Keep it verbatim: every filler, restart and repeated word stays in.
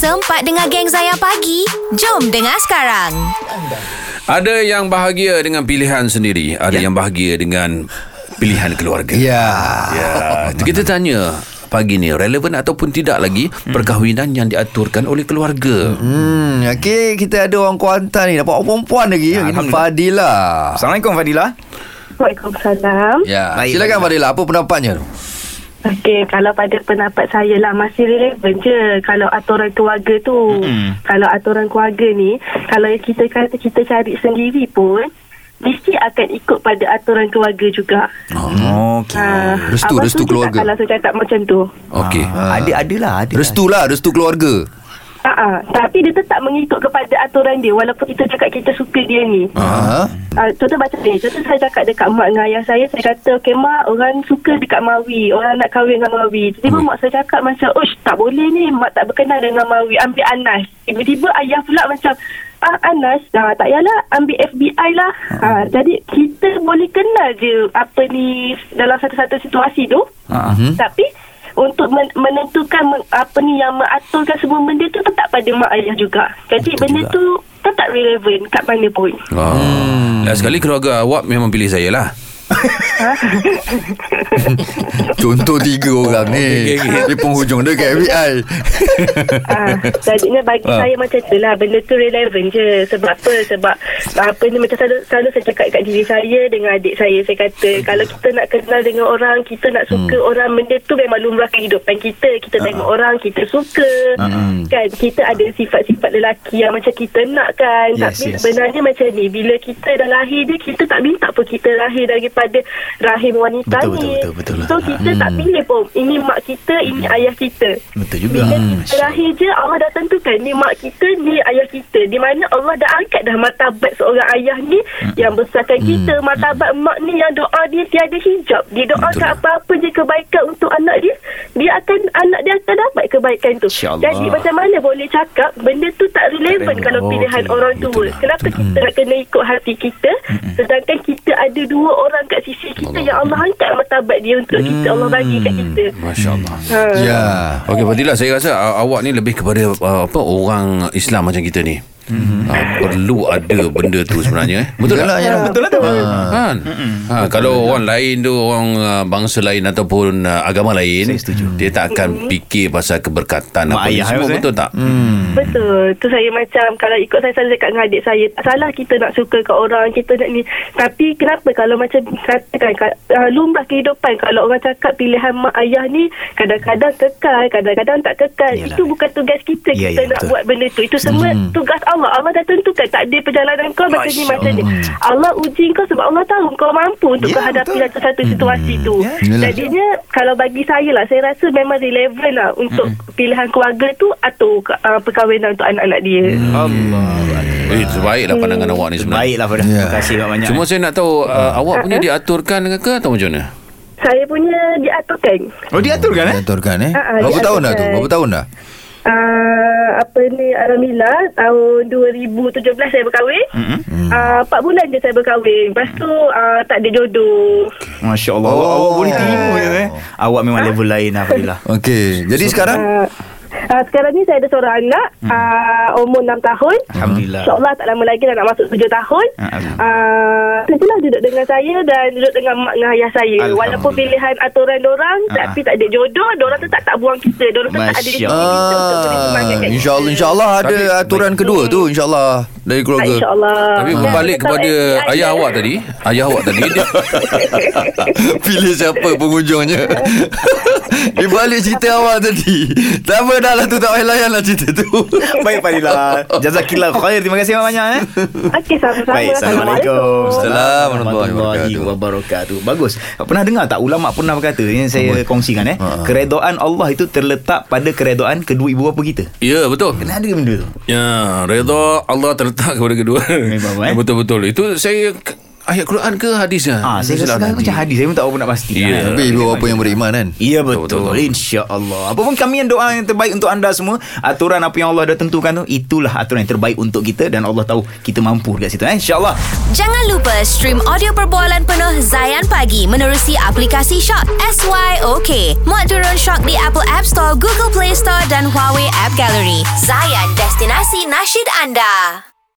sempat dengar geng Zayan Pagi? Jom dengar sekarang. Ada yang bahagia dengan pilihan sendiri, ada ya. yang bahagia dengan pilihan keluarga. Ya, ya. Kita tanya pagi ni, relevan ataupun tidak lagi hmm. perkahwinan yang diaturkan oleh keluarga. Hmm, okey, kita ada orang Kuantan ni, dapat orang perempuan lagi. Ya, Fadilah. Assalamualaikum Fadilah. Waalaikumsalam. Ya, baik, silakan Fadilah. Fadilah, apa pendapatnya tu? Okey, kalau pada pendapat saya lah masih relevan je kalau aturan keluarga tu. Mm-hmm. Kalau aturan keluarga ni, kalau kita kata kita cari sendiri pun mesti akan ikut pada aturan keluarga juga. Oh, okey. Ha, restu restu keluarga. Kalau saya cakap macam tu. Okey. Ha. Ada adalah ada. Restulah, restu keluarga. Ha, tapi dia tetap mengikut kepada aturan dia walaupun kita cakap kita suka dia ni. Ha. Ha, contoh macam ni. Contoh saya cakap dekat mak dengan ayah saya, saya kata, "Okey mak, orang suka dekat Mawi, orang nak kahwin dengan Mawi." Tiba-tiba mak saya cakap macam, "Ush, tak boleh ni, mak tak berkenan dengan Mawi, ambil Anas." Tiba-tiba ayah pula macam, Ah, Anas, nah, tak payahlah, ambil F B I lah. Ha, jadi kita boleh kenal je apa ni dalam satu-satu situasi tu. Uh-huh. Tapi untuk menentukan apa ni yang mengaturkan semua benda tu tetap pada mak ayah juga. Jadi Betul benda juga. tu tetap relevan kat mana pun. Last hmm. hmm. sekali keluarga awak memang pilih saya lah. Contoh tiga orang ni okay, okay. Di penghujung dia kat F B I. ah, Jadinya bagi ah. saya macam tu lah. Benda tu relevan je. Sebab apa? Sebab apa ni, macam selalu, selalu saya cakap kat diri saya dengan adik saya, saya kata kalau kita nak kenal dengan orang, kita nak suka hmm. orang, benda tu memang lumrah kehidupan kita. Kita ah. tengok orang, kita suka ah. kan. Kita ada sifat-sifat lelaki yang macam kita nak kan. yes, Tapi yes. sebenarnya macam ni, bila kita dah lahir dia, kita tak minta pun kita lahir daripada rahim wanita betul, ni betul, betul, betul. So kita hmm. tak pilih pun. Ini mak kita, ini hmm. ayah kita. Betul juga. Bila hmm. kita rahim je, Allah dah tentukan ni mak kita, ni ayah kita. Di mana Allah dah angkat dah martabat seorang ayah ni hmm. yang besarkan hmm. kita. Martabat hmm. mak ni yang doa dia tiada hijab. Dia doakan apa-apa je kebaikan untuk anak dia, dia akan, anak dia akan dapat kebaikan tu. Jadi macam mana boleh cakap benda tu tak relevan tak kalau pilihan okay. orang tua. Itulah. Kenapa hmm. kita nak kena ikut hati kita hmm. sedangkan kita ada dua orang kat sisi kita Allah. yang Allah angkat martabat dia untuk hmm. kita, Allah bagi kat kita. Masya-Allah. Ha. Ya. Okey, Fadilah, saya rasa awak ni lebih kepada uh, apa orang Islam macam kita ni. Mm-hmm. Ha, perlu ada benda tu sebenarnya eh? Betul tak? Ya, betul lah tu ha, kan? ha, Kalau betul orang betul. lain tu, orang uh, bangsa lain ataupun uh, agama lain, dia tak akan fikir pasal keberkatan apa ayah semua, betul eh? tak? Hmm. Betul. Tu saya macam, kalau ikut saya selalu cakap dengan adik saya, tak salah kita nak suka kat orang, kita nak ni. Tapi kenapa kalau macam katakan uh, lumrah kehidupan, kalau orang cakap pilihan mak ayah ni kadang-kadang kekal, kadang-kadang tak kekal. Yalah. Itu bukan tugas kita. Yalah, kita ya, nak betul. buat benda tu. Itu semua hmm. tugas Allah. Allah, Allah dah tentukan takdir perjalanan kau macam ni macam ni. Allah uji kau sebab Allah tahu kau mampu untuk yeah, menghadapi satu-satu situasi mm. tu. Yeah. Jadinya kalau bagi saya lah, saya rasa memang relevan lah untuk mm. pilihan keluarga tu atau uh, perkahwinan untuk anak-anak dia. Mm. Allah. Eh, sebaiklah pandangan mm. awak ni sebenarnya. Baiklah, Farah. Yeah. Terima kasih banyak. Cuma saya nak tahu uh, awak punya uh-huh. diaturkan ke atau macam mana? Saya punya diaturkan. Oh, diaturkan oh, eh? Diaturkan eh. Uh-huh, berapa diaturkan. tahun dah tu? Berapa tahun dah? Uh, apa ni Alhamdulillah tahun dua ribu tujuh belas saya berkahwin. mm-hmm. uh, empat bulan je saya berkahwin. Lepas tu uh, tak ada jodoh. Masya Allah. oh, Awak boleh terima je eh. Awak memang ha? level lain Alhamdulillah. Okey, jadi so, sekarang uh, uh, sekarang ni saya ada seorang anak hmm. uh, umur enam tahun. Alhamdulillah. InsyaAllah tak lama lagi dah nak masuk tujuh tahun. uh, Itulah duduk dengan saya dan duduk dengan mak dengan ayah saya. Walaupun pilihan aturan dorang, uh-huh. tapi tak ada jodoh, dorang tetap tak buang kita. Dorang tetap ada di sini kita untuk beri semangat. InsyaAllah, insyaAllah ada tapi, aturan baik. kedua tu InsyaAllah dari keluarga. InsyaAllah. Tapi berbalik hmm. kepada ayah, ayah awak tadi Ayah awak tadi dia pilih siapa pengunjungnya. Dia balik cerita awak tadi. Tak apa, dah lah tu, tak payah layan lah cerita tu. Baik Fadilah, jazakillah khair. Terima kasih banyak eh. Okey, sama-sama. Baik, Assalamualaikum. Assalamualaikum warahmatullahi wabarakatuh. Bagus. Pernah dengar tak ulama' pernah berkata, yang saya kongsikan eh, ha. keredaan Allah itu terletak pada keredaan kedua ibu bapa kita. Ya, betul. Kena ada benda tu. Ya, reda Allah terletak kepada kedua. Baik, Bapak, eh? Betul-betul. Itu saya ayat Quran ke hadisnya? Ah, saya rasa macam hadis. Saya pun tak apa nak pasti. Yeah. Kan? Tapi ibu bapa yang beriman kan. Ya, betul. InsyaAllah. Apa pun kami yang doa yang terbaik untuk anda semua. Aturan apa yang Allah dah tentukan tu, itulah aturan yang terbaik untuk kita. Dan Allah tahu kita mampu dekat situ. Eh? InsyaAllah. Jangan lupa stream audio perbualan penuh Zayan Pagi menerusi aplikasi Syok S Y O K. Muat turun Syok di Apple App Store, Google Play Store dan Huawei App Gallery. Zayan, destinasi nasyid anda.